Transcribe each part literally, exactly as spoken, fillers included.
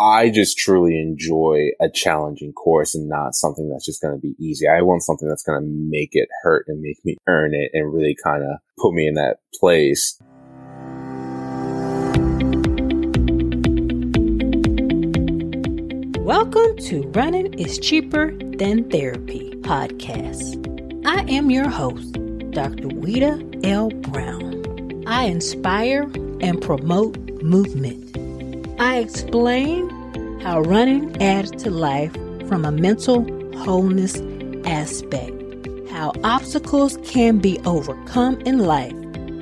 I just truly enjoy a challenging course and not something that's just going to be easy. I want something that's going to make it hurt and make me earn it and really kind of put me in that place. Welcome to Running is Cheaper Than Therapy podcast. I am your host, Doctor Weta L. Brown. I inspire and promote movement. I explain how running adds to life from a mental wholeness aspect, how obstacles can be overcome in life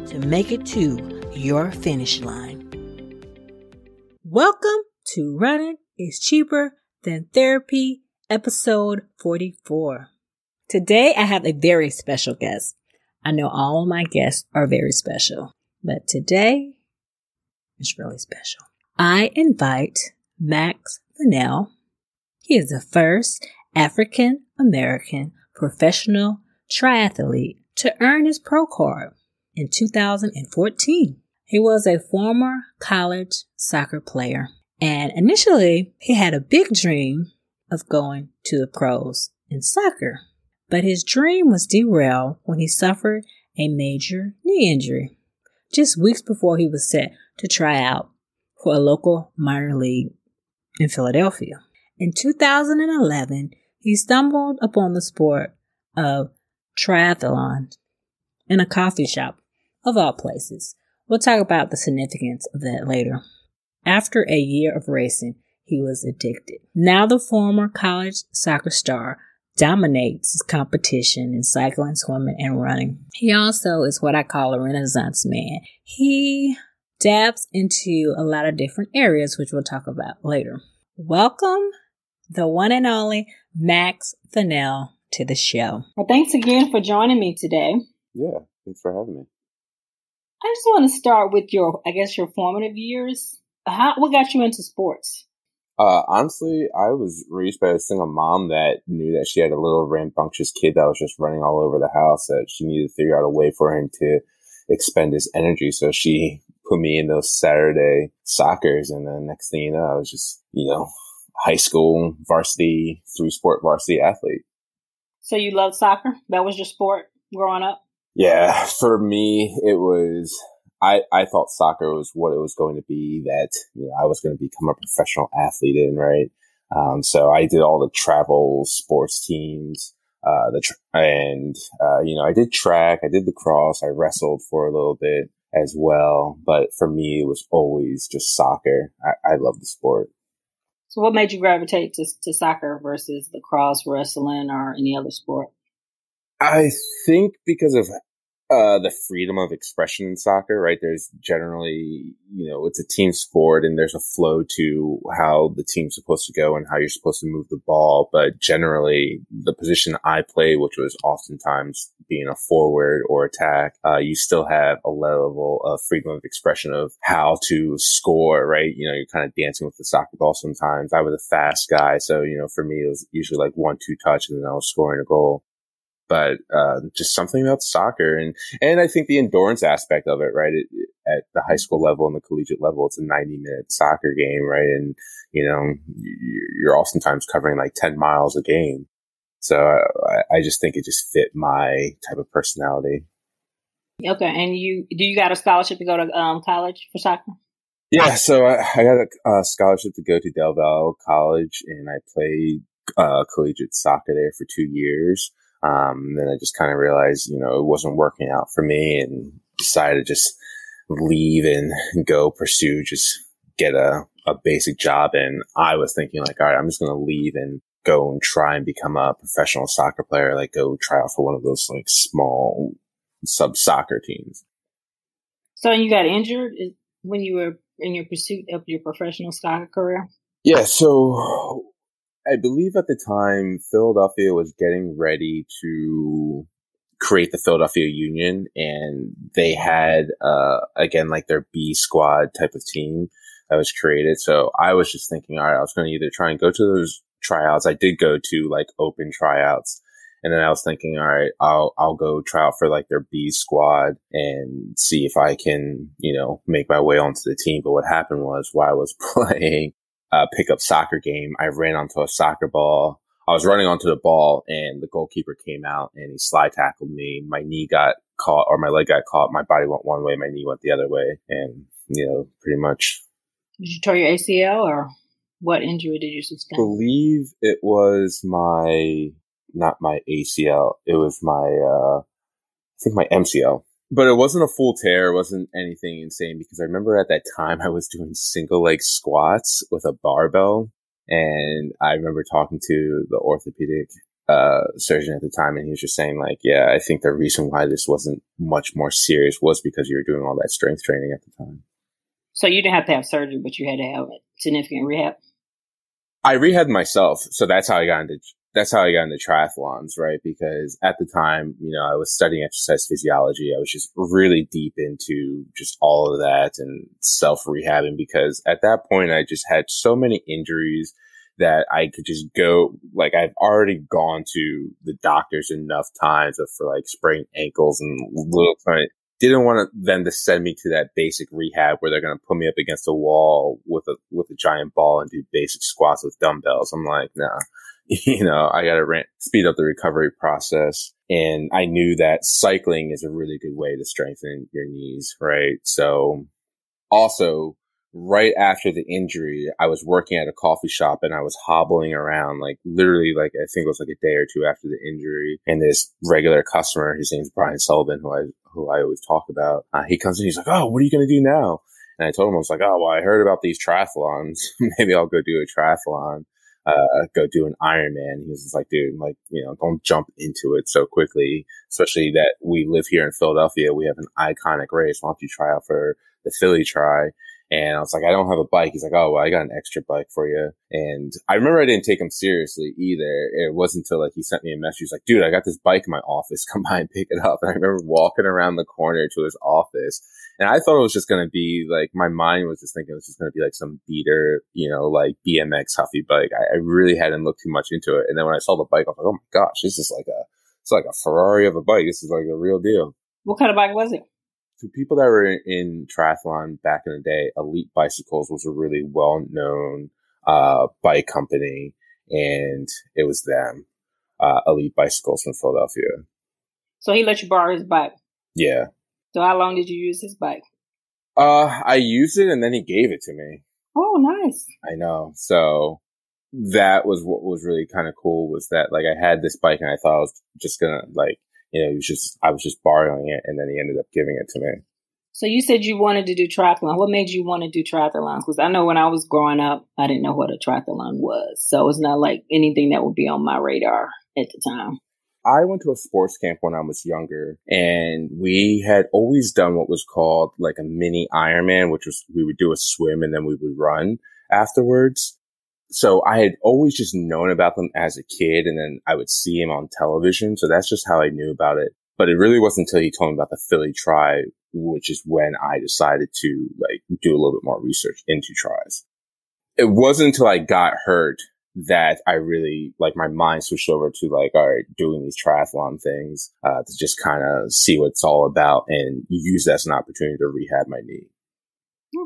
to make it to your finish line. Welcome to Running is Cheaper Than Therapy, episode forty-four. Today I have a very special guest. I know all my guests are very special, but today is really special. I invite Max Fennell. He is the first African-American professional triathlete to earn his pro card in two thousand fourteen. He was a former college soccer player, and initially he had a big dream of going to the pros in soccer. But his dream was derailed when he suffered a major knee injury just weeks before he was set to try out for a local minor league in Philadelphia. In two thousand eleven, he stumbled upon the sport of triathlon in a coffee shop, of all places. We'll talk about the significance of that later. After a year of racing, he was addicted. Now the former college soccer star dominates his competition in cycling, swimming, and running. He also is what I call a Renaissance man. He dabs into a lot of different areas, which we'll talk about later. Welcome the one and only Max Fennell to the show. Well, thanks again for joining me today. Yeah, thanks for having me. I just want to start with your, I guess, your formative years. How, what got you into sports? Uh, honestly, I was raised by a single mom that knew that she had a little rambunctious kid that was just running all over the house, that she needed to figure out a way for him to expend his energy. So she put me in those Saturday soccers, and then next thing you know, I was just, you know, high school varsity, through sport varsity athlete. So you loved soccer? That was your sport growing up? Yeah, for me, it was... I, I thought soccer was what it was going to be, that, you know, I was going to become a professional athlete in, right? Um, so I did all the travel sports teams, uh, the tr- and, uh, you know, I did track, I did the cross, I wrestled for a little bit as well. But for me, it was always just soccer. I, I love the sport. So what made you gravitate to, to soccer versus the cross, wrestling, or any other sport? I think because of Uh, the freedom of expression in soccer, right? There's generally, you know, it's a team sport and there's a flow to how the team's supposed to go and how you're supposed to move the ball. But generally, the position I play, which was oftentimes being a forward or attack, uh, you still have a level of freedom of expression of how to score, right? You know, you're kind of dancing with the soccer ball sometimes. I was a fast guy. So, you know, for me, it was usually like one, two touch and then I was scoring a goal. But uh, just something about soccer. And, and I think the endurance aspect of it, right? It, at the high school level and the collegiate level, it's a ninety-minute soccer game, right? And, you know, you're oftentimes covering like ten miles a game. So I, I just think it just fit my type of personality. Okay. And you do you got a scholarship to go to um, college for soccer? Yeah. So I, I got a, a scholarship to go to Del Val College, and I played uh, collegiate soccer there for two years. Um, then I just kind of realized, you know, it wasn't working out for me and decided to just leave and go pursue, just get a, a basic job. And I was thinking like, all right, I'm just going to leave and go and try and become a professional soccer player. Like go try out for one of those like small sub soccer teams. So you got injured when you were in your pursuit of your professional soccer career? Yeah. So I believe at the time, Philadelphia was getting ready to create the Philadelphia Union, and they had, uh, again, like their B squad type of team that was created. So I was just thinking, all right, I was going to either try and go to those tryouts. I did go to like open tryouts. And then I was thinking, all right, I'll, I'll go try out for like their B squad and see if I can, you know, make my way onto the team. But what happened was while I was playing, uh, pickup soccer game, I ran onto a soccer ball. I was running onto the ball, and the goalkeeper came out, and he slide tackled me. My knee got caught, or my leg got caught. My body went one way, my knee went the other way, and, you know, pretty much. Did you tear your A C L, or what injury did you sustain? I believe it was my, not my A C L, it was my, uh, I think my M C L. But it wasn't a full tear. It wasn't anything insane, because I remember at that time I was doing single leg squats with a barbell. And I remember talking to the orthopedic uh surgeon at the time, and he was just saying, like, yeah, I think the reason why this wasn't much more serious was because you were doing all that strength training at the time. So you didn't have to have surgery, but you had to have significant rehab? I rehabbed myself. So that's how I got into that's how I got into triathlons, right? Because at the time, you know, I was studying exercise physiology. I was just really deep into just all of that and self-rehabbing, because at that point, I just had so many injuries that I could just go, like, I've already gone to the doctors enough times for, like, sprained ankles and little kind. Didn't want them to send me to that basic rehab where they're going to put me up against a wall with a with a giant ball and do basic squats with dumbbells. I'm like, nah. You know, I got to speed up the recovery process. And I knew that cycling is a really good way to strengthen your knees, right? So also, right after the injury, I was working at a coffee shop, and I was hobbling around, like, literally, like, I think it was like a day or two after the injury. And this regular customer, his name's Brian Sullivan, who I, who I always talk about, uh, he comes in, he's like, oh, what are you going to do now? And I told him, I was like, oh, well, I heard about these triathlons. Maybe I'll go do a triathlon. Uh, go do an Ironman. He was just like, dude, like, you know, don't jump into it so quickly, especially that we live here in Philadelphia. We have an iconic race. Why don't you try out for the Philly Tri? And I was like, I don't have a bike. He's like, oh, well, I got an extra bike for you. And I remember I didn't take him seriously either. It wasn't until, like, he sent me a message. He's like, dude, I got this bike in my office. Come by and pick it up. And I remember walking around the corner to his office. And I thought it was just going to be, like, my mind was just thinking it was just going to be, like, some beater, you know, like, B M X huffy bike. I, I really hadn't looked too much into it. And then when I saw the bike, I was like, oh, my gosh, this is like a, it's like a Ferrari of a bike. This is like a real deal. What kind of bike was it? To people that were in, in triathlon back in the day, Elite Bicycles was a really well-known uh, bike company, and it was them, uh, Elite Bicycles from Philadelphia. So he let you borrow his bike? Yeah. So how long did you use his bike? Uh, I used it, and then he gave it to me. Oh, nice. I know. So that was what was really kind of cool, was that, like, I had this bike, and I thought I was just going to, like, you know, he was just, I was just borrowing it, and then he ended up giving it to me. So you said you wanted to do triathlon. What made you want to do triathlons? Because I know when I was growing up, I didn't know what a triathlon was. So it's not like anything that would be on my radar at the time. I went to a sports camp when I was younger, and we had always done what was called, like, a mini Ironman, which was we would do a swim and then we would run afterwards. So I had always just known about them as a kid, and then I would see him on television. So that's just how I knew about it. But it really wasn't until he told me about the Philly Tri, which is when I decided to, like, do a little bit more research into tries. It wasn't until I got hurt that I really, like, my mind switched over to, like, all right, doing these triathlon things uh, to just kind of see what it's all about and use that as an opportunity to rehab my knee.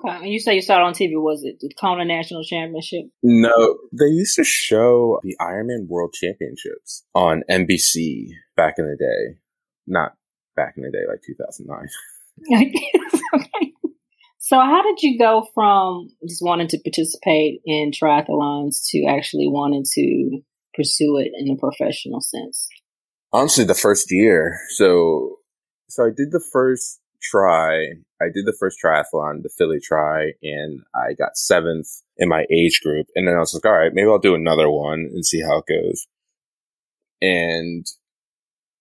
Okay. And you say you saw it on T V. Was it the Kona National Championship? No. They used to show the Ironman World Championships on N B C back in the day. Not back in the day, like two thousand nine. Okay. So how did you go from just wanting to participate in triathlons to actually wanting to pursue it in a professional sense? Honestly, the first year. So, so I did the first try. I did the first triathlon, the Philly Tri, and I got seventh in my age group. And then I was like, all right, maybe I'll do another one and see how it goes. And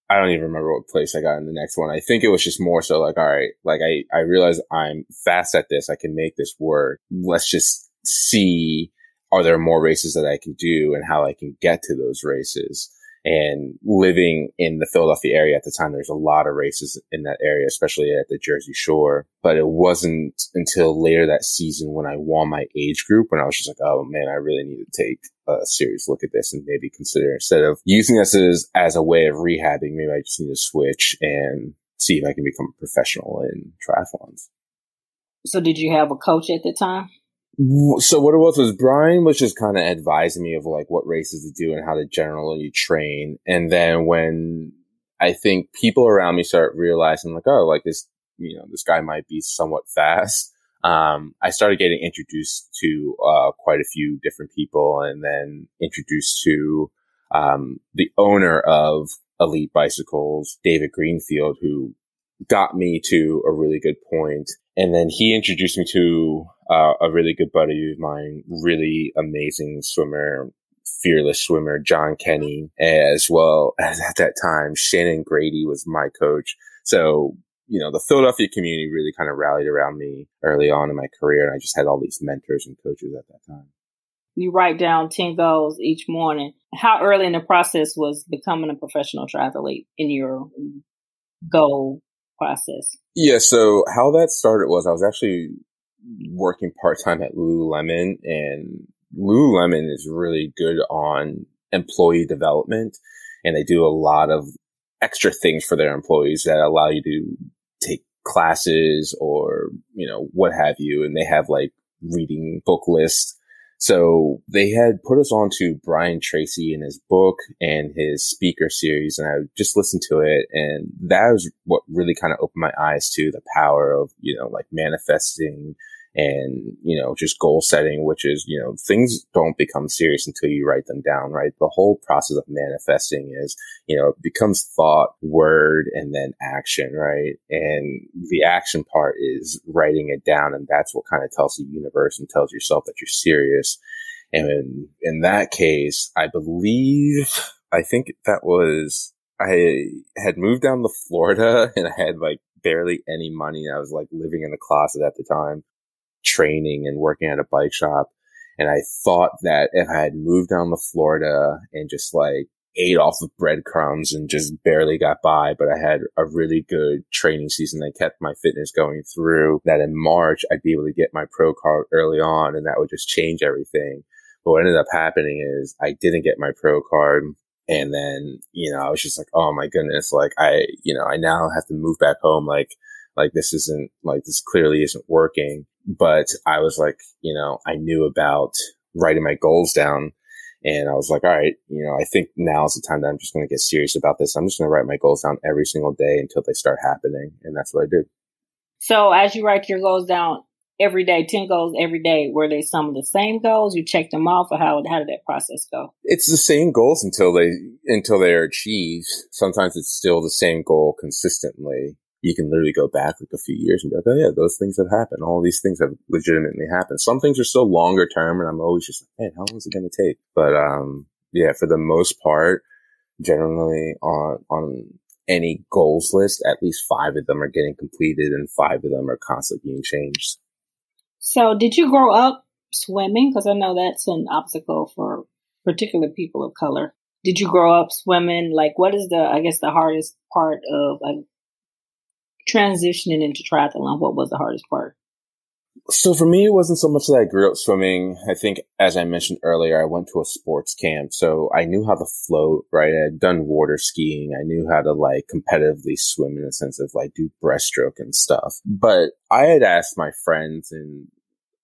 I don't even remember what place I got in the next one. I think it was just more so like, all right, like I, I realized I'm fast at this. I can make this work. Let's just see, are there more races that I can do and how I can get to those races? And living in the Philadelphia area at the time, there's a lot of races in that area, especially at the Jersey Shore. But it wasn't until later that season when I won my age group when I was just like, oh, man, I really need to take a serious look at this and maybe consider, instead of using this as, as a way of rehabbing, maybe I just need to switch and see if I can become a professional in triathlons. So did you have a coach at the time? So what it was was Brian was just kind of advising me of like what races to do and how to generally train. And then when I think people around me start realizing like, oh, like this, you know, this guy might be somewhat fast. Um, I started getting introduced to, uh, quite a few different people and then introduced to, um, the owner of Elite Bicycles, David Greenfield, who got me to a really good point. And then he introduced me to uh, a really good buddy of mine, really amazing swimmer, fearless swimmer, John Kenny, as well as at that time, Shannon Grady was my coach. So, you know, the Philadelphia community really kind of rallied around me early on in my career. And I just had all these mentors and coaches at that time. You write down ten goals each morning. How early in the process was becoming a professional triathlete in your goal process? Yeah, so how that started was I was actually working part-time at Lululemon, and Lululemon is really good on employee development, and they do a lot of extra things for their employees that allow you to take classes or, you know, what have you, and they have like reading book lists. So they had put us on to Brian Tracy in his book and his speaker series, and I just listened to it. And that was what really kind of opened my eyes to the power of, you know, like manifesting and, you know, just goal setting, which is, you know, things don't become serious until you write them down, right? The whole process of manifesting is, you know, it becomes thought, word, and then action, right? And the action part is writing it down. And that's what kind of tells the universe and tells yourself that you're serious. And in, in that case, I believe, I think that was, I had moved down to Florida and I had like barely any money. I was like living in the closet at the time, training and working at a bike shop. And I thought that if I had moved down to Florida and just like ate off of breadcrumbs and just barely got by, but I had a really good training season that kept my fitness going through, that in March I'd be able to get my pro card early on and that would just change everything. But what ended up happening is I didn't get my pro card. And then, you know, I was just like, oh my goodness, like I, you know, I now have to move back home. Like, like this isn't like this clearly isn't working. But I was like, you know, I knew about writing my goals down and I was like, all right, you know, I think now's the time that I'm just going to get serious about this. I'm just going to write my goals down every single day until they start happening. And that's what I did. So as you write your goals down every day, ten goals every day, were they some of the same goals? You checked them off, or how, how did that process go? It's the same goals until they, until they're achieved. Sometimes it's still the same goal consistently. You can literally go back like a few years and be like, oh yeah, those things have happened. All these things have legitimately happened. Some things are still longer term and I'm always just like, man, how long is it going to take? But, um, yeah, for the most part, generally on, on any goals list, at least five of them are getting completed and five of them are constantly being changed. So did you grow up swimming? Cause I know that's an obstacle for particular people of color. Did you grow up swimming? Like what is the, I guess the hardest part of a, transitioning into triathlon, what was the hardest part? So for me, it wasn't so much that I grew up swimming. I think, as I mentioned earlier, I went to a sports camp, so I knew how to float, right? I had done water skiing. I knew how to, like, competitively swim in the sense of, like, do breaststroke and stuff. But I had asked my friends, and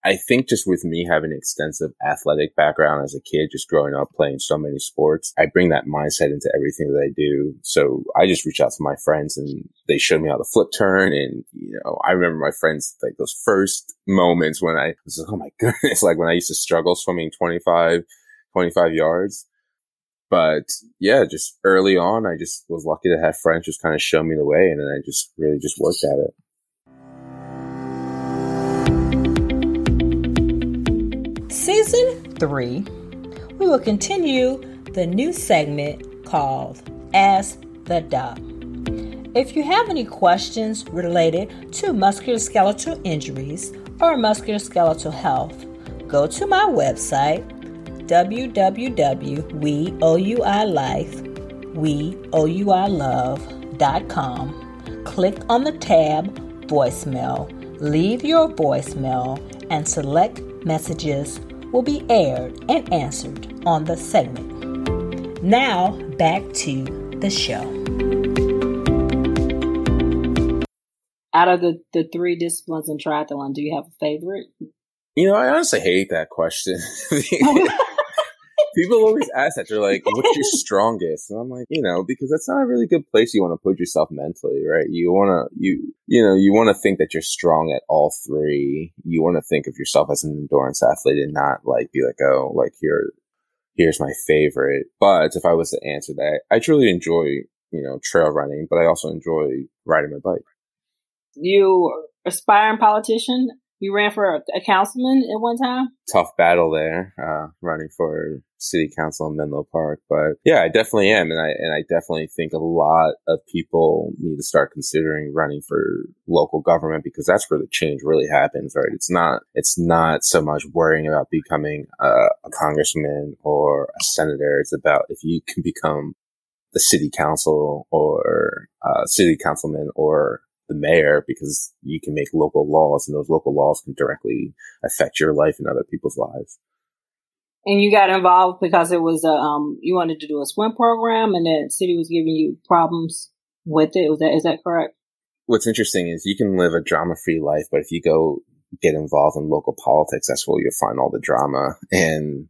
I think just with me having an extensive athletic background as a kid, just growing up playing so many sports, I bring that mindset into everything that I do. So I just reach out to my friends and they showed me how to flip turn. And, you know, I remember my friends, like those first moments when I was like, oh my goodness, like when I used to struggle swimming twenty-five, twenty-five yards. But yeah, just early on, I just was lucky to have friends just kind of show me the way. And then I just really just worked at it. Season three, we will continue the new segment called Ask the Doc. If you have any questions related to musculoskeletal injuries or musculoskeletal health, go to my website, w w w dot we o u i life dot com. Click on the tab Voicemail, leave your voicemail, and select Messages will be aired and answered on the segment. Now, back to the show. Out of the, the three disciplines in triathlon, do you have a favorite? You know, I honestly hate that question. People always ask that. They're like, what's your strongest? And I'm like, you know, because that's not a really good place you want to put yourself mentally, right? You want to, you, you know, you want to think that you're strong at all three. You want to think of yourself as an endurance athlete and not like be like, oh, like here, here's my favorite. But if I was to answer that, I truly enjoy, you know, trail running, but I also enjoy riding my bike. You aspiring politician? You ran for a councilman at one time? Tough battle there, uh, running for city council in Menlo Park. But yeah, I definitely am. And I, and I definitely think a lot of people need to start considering running for local government, because that's where the change really happens, right? It's not, it's not so much worrying about becoming a, a congressman or a senator. It's about if you can become the city council or uh city councilman or the mayor, because you can make local laws, and those local laws can directly affect your life and other people's lives. And you got involved because it was a um you wanted to do a swim program, and the city was giving you problems with it. Was that is that correct? What's interesting is you can live a drama-free life, but if you go get involved in local politics, that's where you'll find all the drama. And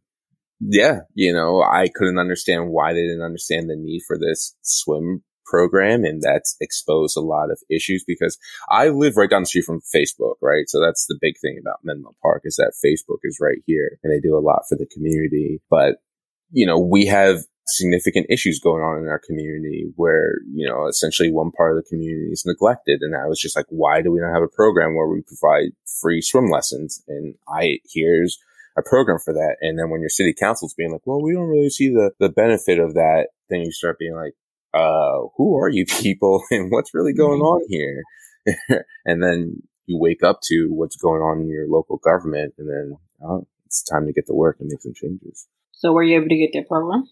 yeah, you know, I couldn't understand why they didn't understand the need for this swim program, and that's exposed a lot of issues, because I live right down the street from Facebook, right? So that's the big thing about Menlo Park, is that Facebook is right here, and they do a lot for the community. But, you know, we have significant issues going on in our community where, you know, essentially one part of the community is neglected. And I was just like, why do we not have a program where we provide free swim lessons? And I, here's a program for that. And then when your city council's being like, well, we don't really see the, the benefit of that, then you start being like, Uh, who are you people and what's really going on here? And then you wake up to what's going on in your local government, and then oh, it's time to get to work and make some changes. So were you able to get that program?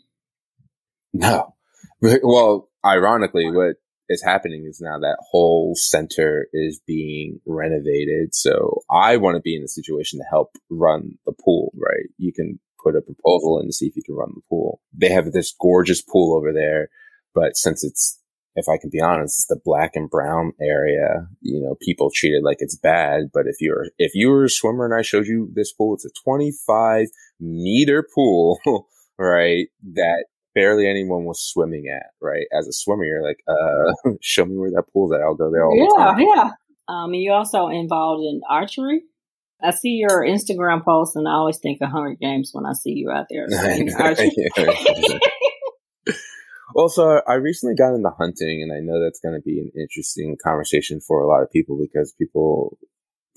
No. Well, ironically, what is happening is now that whole center is being renovated. So I want to be in a situation to help run the pool, right? You can put a proposal in to see if you can run the pool. They have this gorgeous pool over there. But since it's, if I can be honest, the black and brown area, you know, people treat it like it's bad. But if you're, if you were a swimmer and I showed you this pool, it's a twenty-five meter pool, right? That barely anyone was swimming at, right? As a swimmer, you're like, uh, show me where that pool's at. I'll go there all the yeah, time. Yeah, yeah. Um, you're also involved in archery. I see your Instagram posts and I always think of Hunger Games when I see you out there. So I know, archery. Yeah. Also, I recently got into hunting, and I know that's going to be an interesting conversation for a lot of people, because people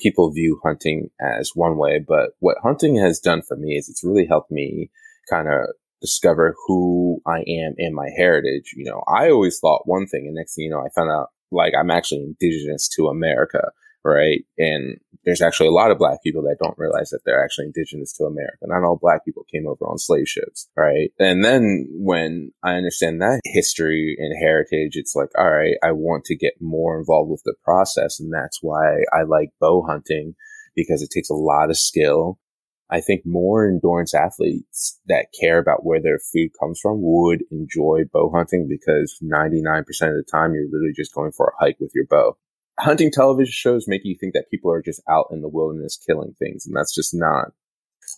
people view hunting as one way. But what hunting has done for me is it's really helped me kind of discover who I am and my heritage. You know, I always thought one thing, and next thing you know, I found out, like, I'm actually indigenous to America, right? And there's actually a lot of black people that don't realize that they're actually indigenous to America. Not all black people came over on slave ships, right? And then when I understand that history and heritage, it's like, all right, I want to get more involved with the process. And that's why I like bow hunting, because it takes a lot of skill. I think more endurance athletes that care about where their food comes from would enjoy bow hunting, because ninety-nine percent of the time you're literally just going for a hike with your bow. Hunting television shows make you think that people are just out in the wilderness killing things, and that's just not,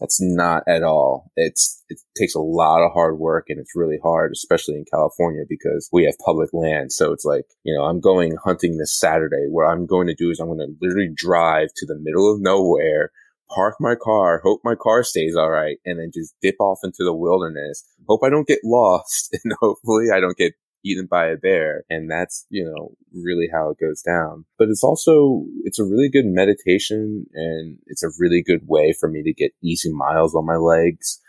that's not at all. It's, it takes a lot of hard work, and it's really hard, especially in California, because we have public land. So it's like, you know, I'm going hunting this Saturday. What I'm going to do is I'm going to literally drive to the middle of nowhere, park my car, hope my car stays all right, and then just dip off into the wilderness. Hope I don't get lost, and hopefully I don't get eaten by a bear. And that's, you know, really how it goes down. But it's also, it's a really good meditation, and it's a really good way for me to get easy miles on my legs,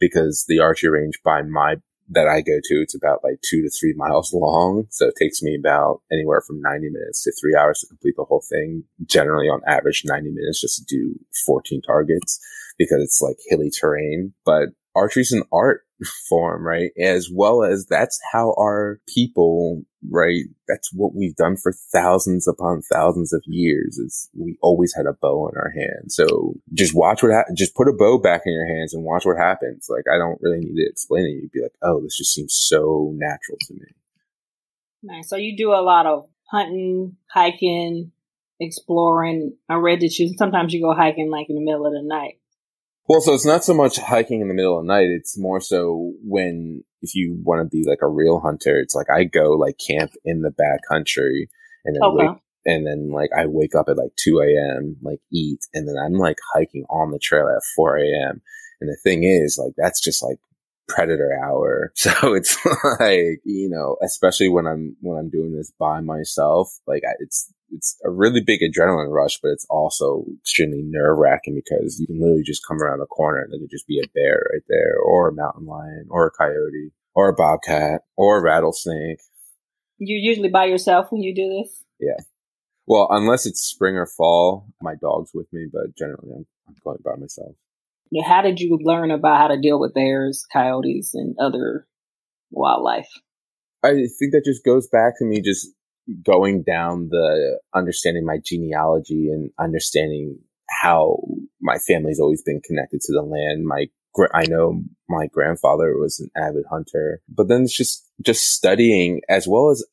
because the archery range by my that I go to, it's about like two to three miles long. So it takes me about anywhere from ninety minutes to three hours to complete the whole thing. Generally on average, ninety minutes just to do fourteen targets, because it's like hilly terrain. But archery's an art form, right? As well as that's how our people, right? That's what we've done for thousands upon thousands of years, is we always had a bow in our hand. So just watch what happens. Just put a bow back in your hands and watch what happens. Like, I don't really need to explain it. You'd be like, oh, this just seems so natural to me. Nice. So you do a lot of hunting, hiking, exploring. I read that you sometimes you go hiking like in the middle of the night. Well, so it's not so much hiking in the middle of the night. It's more so when, if you want to be like a real hunter, it's like I go like camp in the backcountry and then okay. wake, and then like I wake up at like two a.m., like eat, and then I'm like hiking on the trail at four a.m. And the thing is, like, that's just like predator hour. So it's like, you know, especially when I'm when I'm doing this by myself, like I, it's. It's a really big adrenaline rush, but it's also extremely nerve wracking because you can literally just come around a corner and there could just be a bear right there, or a mountain lion, or a coyote, or a bobcat, or a rattlesnake. You're usually by yourself when you do this? Yeah. Well, unless it's spring or fall, my dog's with me, but generally I'm, I'm going by myself. Yeah, how did you learn about how to deal with bears, coyotes, and other wildlife? I think that just goes back to me just going down the understanding my genealogy and understanding how my family's always been connected to the land. My, I know my grandfather was an avid hunter, but then it's just, just studying as well as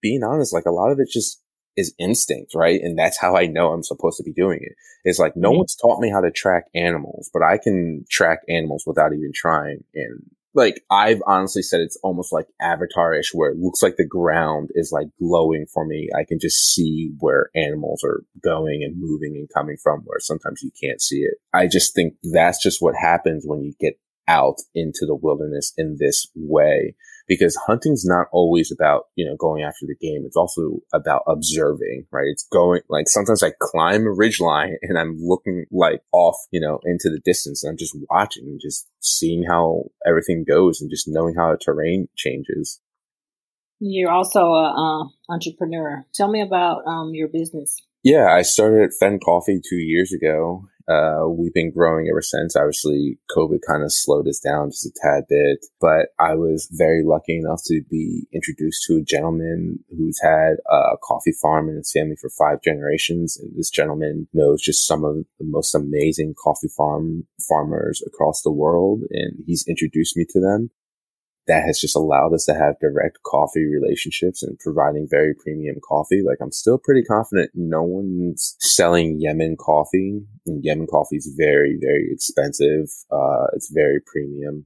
being honest. Like a lot of it just is instinct, right? And that's how I know I'm supposed to be doing it. It's like, no mm-hmm. one's taught me how to track animals, but I can track animals without even trying. And like, I've honestly said it's almost like Avatar-ish, where it looks like the ground is like glowing for me. I can just see where animals are going and moving and coming from, where sometimes you can't see it. I just think that's just what happens when you get out into the wilderness in this way, because hunting's not always about, you know, going after the game. It's also about observing, right? It's going, like, sometimes I climb a ridgeline and I'm looking like off, you know, into the distance, and I'm just watching and just seeing how everything goes and just knowing how the terrain changes. You're also an uh, entrepreneur. Tell me about um, your business. Yeah, I started at Fenn Coffee two years ago. Uh, we've been growing ever since. Obviously, COVID kind of slowed us down just a tad bit, but I was very lucky enough to be introduced to a gentleman who's had a coffee farm in his family for five generations. And this gentleman knows just some of the most amazing coffee farm farmers across the world, and he's introduced me to them. That has just allowed us to have direct coffee relationships and providing very premium coffee. Like, I'm still pretty confident no one's selling Yemen coffee. And Yemen coffee is very, very expensive. Uh, it's very premium.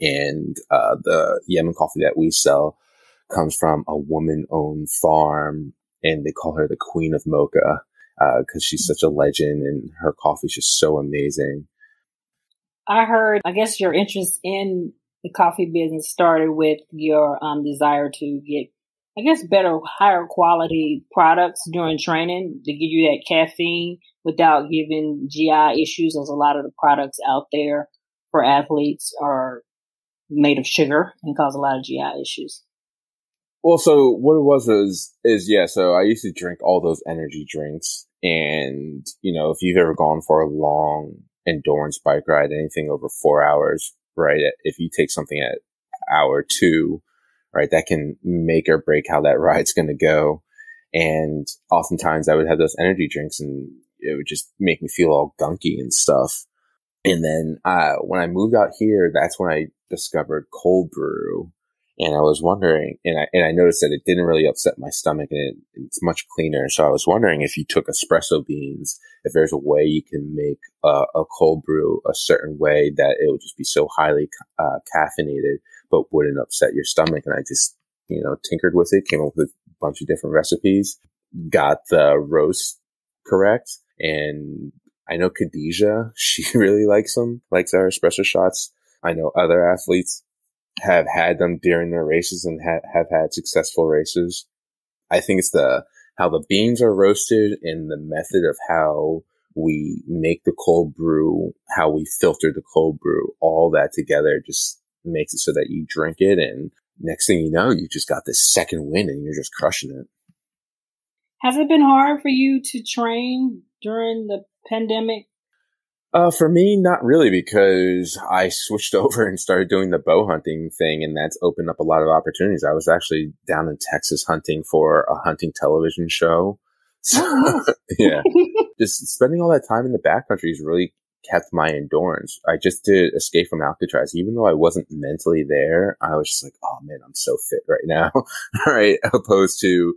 And uh, the Yemen coffee that we sell comes from a woman-owned farm, and they call her the Queen of Mocha because uh, she's such a legend, and her coffee is just so amazing. I heard, I guess, your interest in the coffee business started with your um, desire to get, I guess, better, higher quality products during training to give you that caffeine without giving G I issues. There's a lot of the products out there for athletes are made of sugar and cause a lot of G I issues. Well, so what it was is, is yeah, so I used to drink all those energy drinks. And, you know, if you've ever gone for a long endurance bike ride, anything over four hours, right? If you take something at hour two, right, that can make or break how that ride's going to go. And oftentimes I would have those energy drinks and it would just make me feel all gunky and stuff. And then uh, when I moved out here, that's when I discovered cold brew. And I was wondering, and I, and I noticed that it didn't really upset my stomach, and it, it's much cleaner. So I was wondering if you took espresso beans, if there's a way you can make uh, a cold brew a certain way that it would just be so highly uh, caffeinated, but wouldn't upset your stomach. And I just, you know, tinkered with it, came up with a bunch of different recipes, got the roast correct. And I know Khadija, she really likes them, likes our espresso shots. I know other athletes have had them during their races and ha- have had successful races. I think it's the how the beans are roasted and the method of how we make the cold brew, how we filter the cold brew, all that together just makes it so that you drink it. And next thing you know, you just got this second wind and you're just crushing it. Has it been hard for you to train during the pandemic? Uh, for me, not really, because I switched over and started doing the bow hunting thing, and that's opened up a lot of opportunities. I was actually down in Texas hunting for a hunting television show. So, yeah, just spending all that time in the backcountry has really kept my endurance. I just did Escape from Alcatraz. Even though I wasn't mentally there, I was just like, oh man, I'm so fit right now, right? Opposed to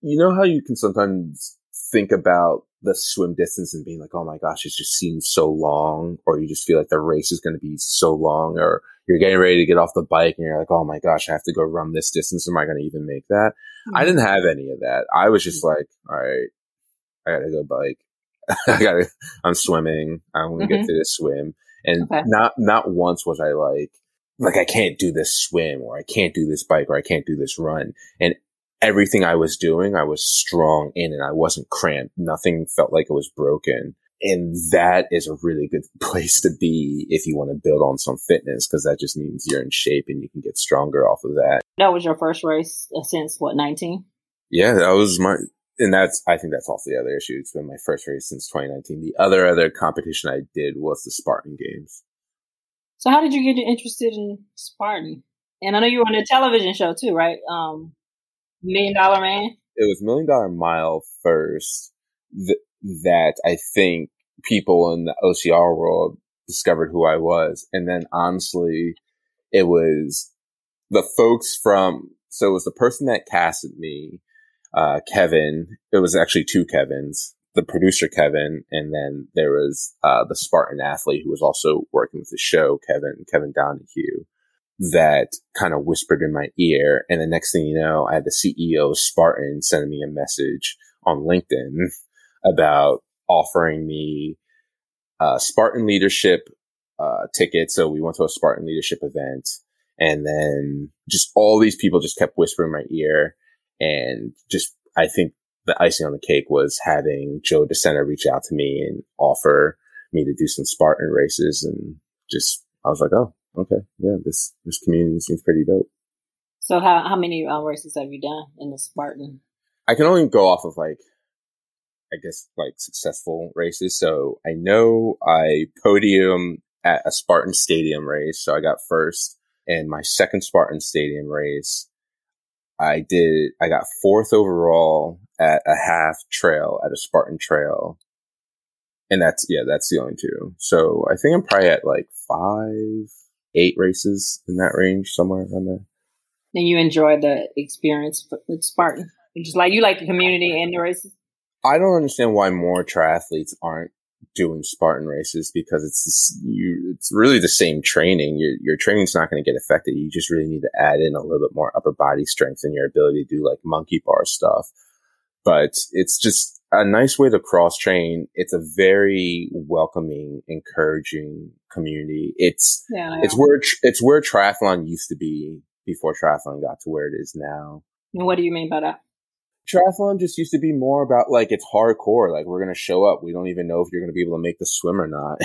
You know how you can sometimes think about the swim distance and being like, oh my gosh, it just seems so long, or you just feel like the race is going to be so long, or you're getting ready to get off the bike and you're like, oh my gosh, I have to go run this distance. Am I going to even make that? Mm-hmm. I didn't have any of that. I was just like, all right, I got to go bike. I got to, I'm swimming. I'm going to mm-hmm. get to this swim. And okay. not, not once was I like, like, I can't do this swim, or I can't do this bike, or I can't do this run. And everything I was doing, I was strong in, and I wasn't cramped. Nothing felt like it was broken. And that is a really good place to be if you want to build on some fitness, because that just means you're in shape and you can get stronger off of that. That was your first race since, what, nineteen? Yeah, that was my... And that's, I think that's also the other issue. It's been my first race since twenty nineteen. The other, other competition I did was the Spartan Games. So how did you get interested in Spartan? And I know you were on a television show too, right? Um, Million Dollar Man? It was Million Dollar Mile first th- that I think people in the O C R world discovered who I was. And then honestly, it was the folks from, so it was the person that casted me. Uh, Kevin, it was actually two Kevins, the producer Kevin, and then there was uh, the Spartan athlete who was also working with the show, Kevin, Kevin Donahue, that kind of whispered in my ear. And the next thing you know, I had the C E O of Spartan sending me a message on LinkedIn about offering me uh, Spartan leadership uh, tickets. So we went to a Spartan leadership event, and then just all these people just kept whispering in my ear. And just, I think the icing on the cake was having Joe DeSena reach out to me and offer me to do some Spartan races. And just, I was like, oh, okay. Yeah, this, this community seems pretty dope. So how, how many uh, races have you done in the Spartan? I can only go off of like, I guess like successful races. So I know I podiumed at a Spartan Stadium race. So I got first, and my second Spartan Stadium race, I did, I got fourth overall at a half trail, at a Spartan trail. And that's, yeah, that's the only two. So I think I'm probably at like five, eight races in that range, somewhere around there. And you enjoy the experience with Spartan? You just like, you like the community and the races? I don't understand why more triathletes aren't doing Spartan races, because it's this, you it's really the same training. Your your training's not going to get affected. You just really need to add in a little bit more upper body strength and your ability to do like monkey bar stuff. But it's just a nice way to cross train. It's a very welcoming, encouraging community. It's yeah, it's where it's where triathlon used to be before triathlon got to where it is now. And what do you mean by that? Triathlon just used to be more about like, it's hardcore. Like, we're going to show up. We don't even know if you're going to be able to make the swim or not.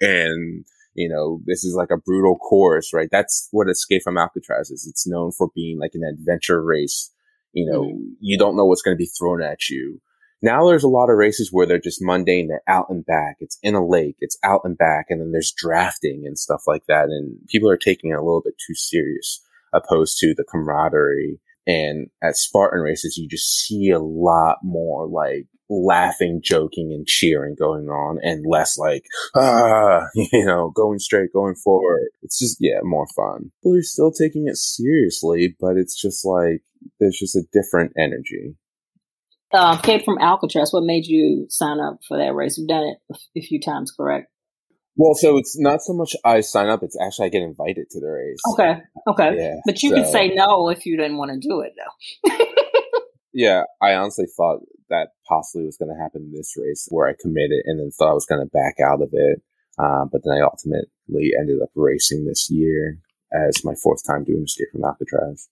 And, you know, this is like a brutal course, right? That's what Escape from Alcatraz is. It's known for being like an adventure race. You know, mm-hmm. you don't know what's going to be thrown at you. Now there's a lot of races where they're just mundane. They're out and back. It's in a lake. It's out and back. And then there's drafting and stuff like that. And people are taking it a little bit too serious, opposed to the camaraderie. And at Spartan races, you just see a lot more like laughing, joking, and cheering going on, and less like, ah, you know, going straight, going forward. It's just, yeah, more fun. People are still taking it seriously, but it's just like, there's just a different energy. Uh, Escape from Alcatraz, what made you sign up for that race? You've done it a few times, correct? Well, so it's not so much I sign up, it's actually I get invited to the race. Okay, okay. Yeah, but you so. could say no if you didn't want to do it, though. Yeah, I honestly thought that possibly was going to happen this race, where I committed and then thought I was going to back out of it. Um, but then I ultimately ended up racing this year as my fourth time doing Escape from Alcatraz.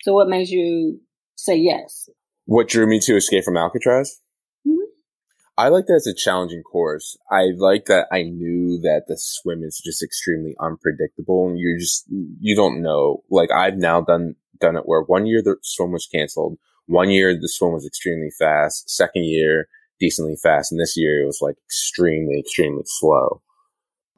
So what made you say yes? What drew me to Escape from Alcatraz? I like that it's a challenging course. I like that I knew that the swim is just extremely unpredictable, and you're just, you don't know. Like, I've now done, done it where one year the swim was canceled. One year the swim was extremely fast. Second year, decently fast. And this year it was like extremely, extremely slow.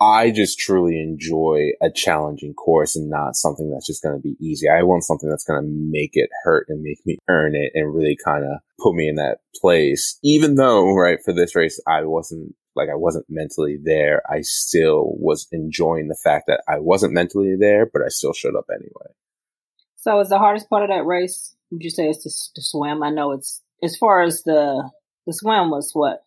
I just truly enjoy a challenging course and not something that's just going to be easy. I want something that's going to make it hurt and make me earn it and really kind of put me in that place. Even though, right, for this race, I wasn't like, I wasn't mentally there. I still was enjoying the fact that I wasn't mentally there, but I still showed up anyway. So is the hardest part of that race would you say it's the, the swim? I know it's, as far as the, the swim was what?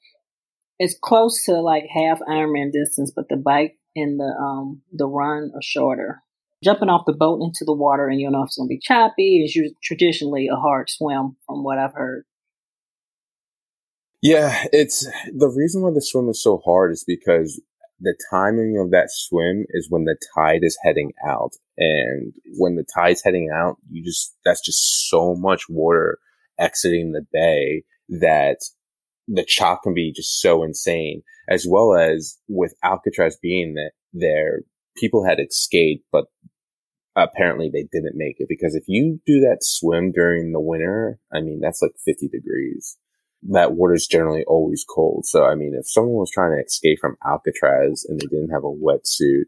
It's close to like half Ironman distance, but the bike and the, um, the run are shorter. Jumping off the boat into the water and you know if it's going to be choppy is usually traditionally a hard swim from what I've heard. Yeah, it's the reason why the swim is so hard is because the timing of that swim is when the tide is heading out. And when the tide's heading out, you just, that's just so much water exiting the bay that the chop can be just so insane. As well as with Alcatraz being that there, people had escaped, but apparently they didn't make it. Because if you do that swim during the winter, I mean, that's like fifty degrees. That water is generally always cold. So, I mean, if someone was trying to escape from Alcatraz and they didn't have a wetsuit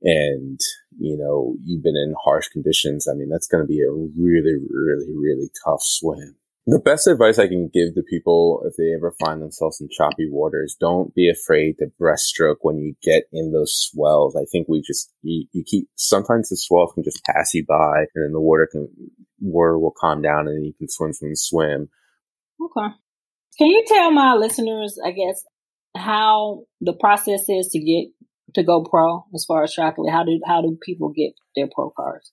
and, you know, you've been in harsh conditions, I mean, that's going to be a really, really, really tough swim. The best advice I can give to people if they ever find themselves in choppy water is don't be afraid to breaststroke when you get in those swells. I think we just, you, you keep, sometimes the swells can just pass you by and then the water can, water will calm down and you can swim, swim, swim. Okay. Can you tell my listeners, I guess, how the process is to get to go pro as far as triathlete? How do how do people get their pro cards?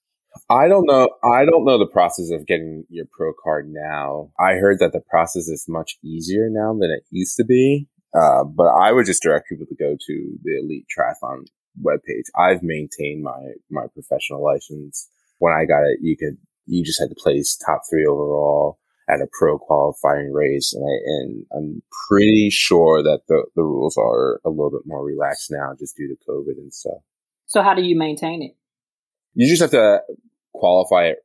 I don't know. I don't know the process of getting your pro card now. I heard that the process is much easier now than it used to be. Uh, but I would just direct people to go to the Elite Triathlon webpage. I've maintained my my professional license. When I got it, you could you just had to place top three overall at a pro qualifying race, and, I, and I'm pretty sure that the, the rules are a little bit more relaxed now just due to COVID and stuff. So how do you maintain it? You just have to qualify at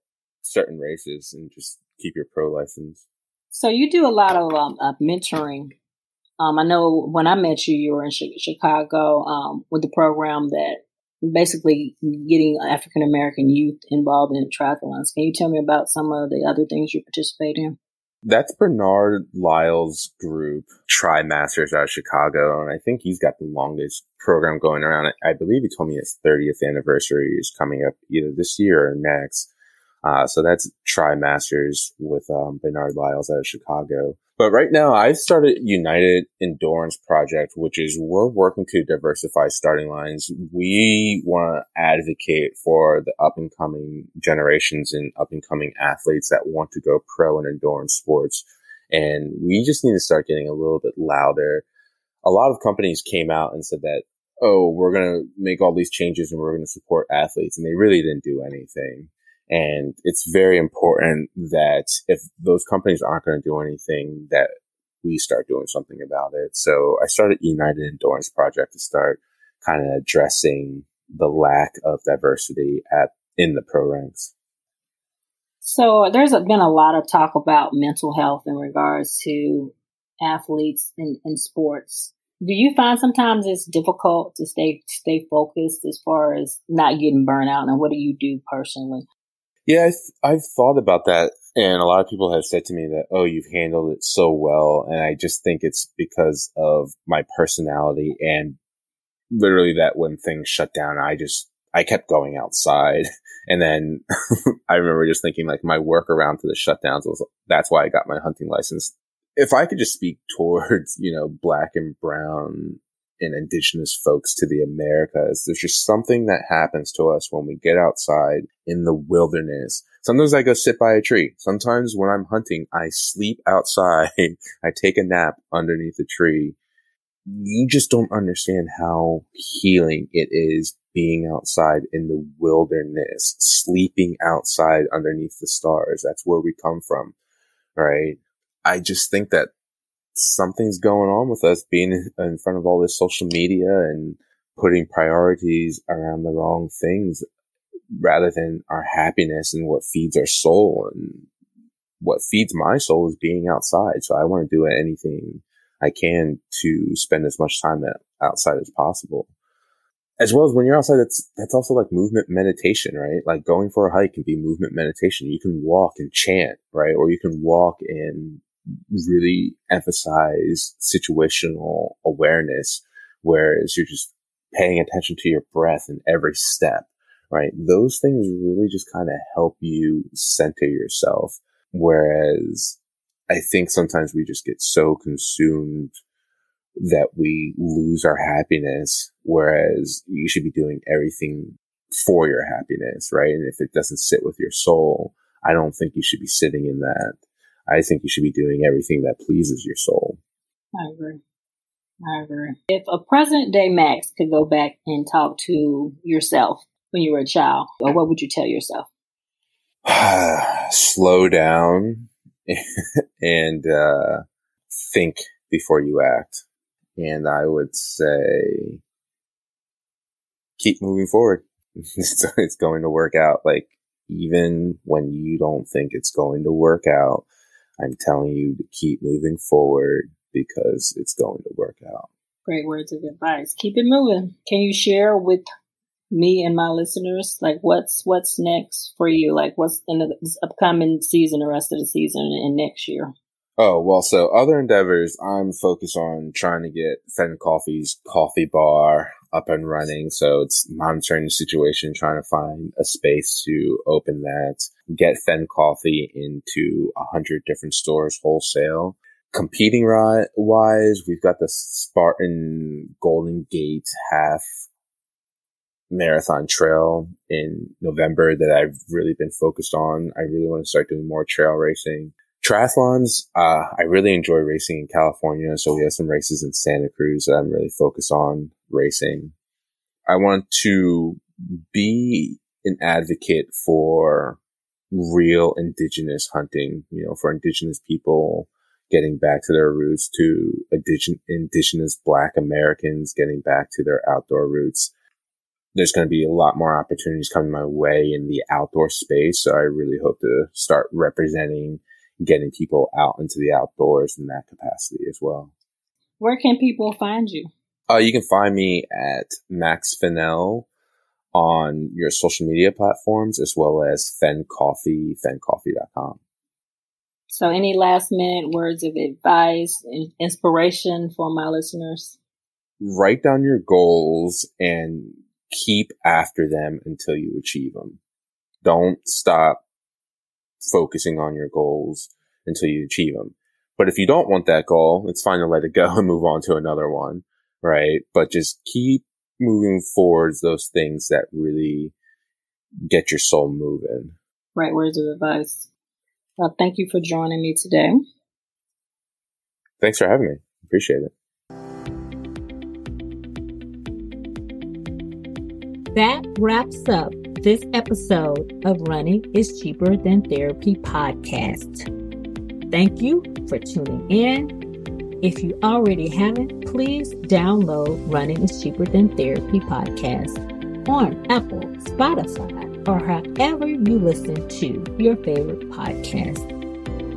certain races and just keep your pro license. So you do a lot of um, uh, mentoring. Um, I know when I met you, you were in sh- Chicago um, with the program that basically getting African-American youth involved in triathlons. Can you tell me about some of the other things you participate in? That's Bernard Lyles' group, Tri Masters out of Chicago, and I think he's got the longest program going around. I believe he told me his thirtieth anniversary is coming up either this year or next. Uh, so that's Tri Masters with um, Bernard Lyles out of Chicago. But right now, I've started United Endurance Project, which is we're working to diversify starting lines. We want to advocate for the up-and-coming generations and up-and-coming athletes that want to go pro in endurance sports. And we just need to start getting a little bit louder. A lot of companies came out and said that, oh, we're going to make all these changes and we're going to support athletes. And they really didn't do anything. And it's very important that if those companies aren't going to do anything, that we start doing something about it. So I started United Endurance Project to start kind of addressing the lack of diversity at in the pro ranks. So there's been a lot of talk about mental health in regards to athletes in, in sports. Do you find sometimes it's difficult to stay stay focused as far as not getting burnt out? And what do you do personally? Yeah, I've, I've thought about that, and a lot of people have said to me that, oh, you've handled it so well, and I just think it's because of my personality and literally that when things shut down, I just, I kept going outside, and then I remember just thinking like my workaround to the shutdowns was, that's why I got my hunting license. If I could just speak towards, you know, Black and Brown and Indigenous folks to the Americas, there's just something that happens to us when we get outside in the wilderness. Sometimes I go sit by a tree. Sometimes when I'm hunting, I sleep outside. I take a nap underneath a tree. You just don't understand how healing it is being outside in the wilderness, sleeping outside underneath the stars. That's where we come from, right? I just think that something's going on with us being in front of all this social media and putting priorities around the wrong things rather than our happiness and what feeds our soul. And what feeds my soul is being outside. So I want to do anything I can to spend as much time outside as possible. As well as when you're outside, that's, that's also like movement meditation, right? Like going for a hike can be movement meditation. You can walk and chant, right? Or you can walk and really emphasize situational awareness, whereas you're just paying attention to your breath in every step, right? Those things really just kind of help you center yourself Whereas I think sometimes we just get so consumed that we lose our happiness, whereas you should be doing everything for your happiness, right? And if it doesn't sit with your soul, I don't think you should be sitting in that. I think you should be doing everything that pleases your soul. I agree. I agree. If a present day Max could go back and talk to yourself when you were a child, what would you tell yourself? Slow down and uh, think before you act. And I would say, keep moving forward. It's going to work out. Like, even when you don't think it's going to work out, I'm telling you to keep moving forward because it's going to work out. Great words of advice. Keep it moving. Can you share with me and my listeners, like, what's what's next for you? Like, what's in the upcoming season, the rest of the season, and next year? Oh, well, so other endeavors, I'm focused on trying to get Fenn Coffee's coffee bar up and running. So it's monitoring the situation, trying to find a space to open that, get Fenn Coffee into one hundred different stores wholesale. Competing ri- wise, we've got the Spartan Golden Gate half marathon trail in November that I've really been focused on. I really want to start doing more trail racing. Triathlons, uh, I really enjoy racing in California, so we have some races in Santa Cruz that I'm really focused on racing. I want to be an advocate for real indigenous hunting, you know, for indigenous people getting back to their roots, to indig- indigenous Black Americans getting back to their outdoor roots. There's going to be a lot more opportunities coming my way in the outdoor space, so I really hope to start representing getting people out into the outdoors in that capacity as well. Where can people find you? Uh, you can find me at Max Fennell on your social media platforms, as well as Fenn Coffee, fenn coffee dot com. So any last minute words of advice, inspiration for my listeners? Write down your goals and keep after them until you achieve them. Don't stop focusing on your goals until you achieve them. But if you don't want that goal, it's fine to let it go and move on to another one, right? But just keep moving forwards those things that really get your soul moving. Right words of advice. Well, thank you for joining me today. Thanks for having me. Appreciate it. That wraps up this episode of Running is Cheaper Than Therapy podcast. Thank you for tuning in. If you already haven't, please download Running is Cheaper Than Therapy podcast on Apple, Spotify, or however you listen to your favorite podcast.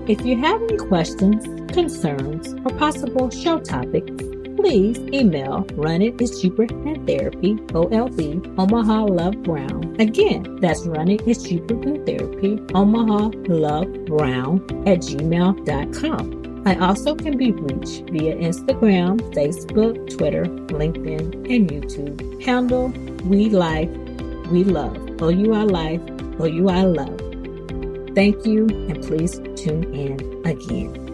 If you have any questions, concerns, or possible show topics, please email Run It Is Cheaper Than Therapy, O L B, Omaha Love Brown. Again, that's Run It Is Cheaper Than Therapy, Omaha Love Brown at gmail dot com. I also can be reached via Instagram, Facebook, Twitter, LinkedIn, and YouTube. Handle We Life, We Love. O U I Life, O U I Love. Thank you, and please tune in again.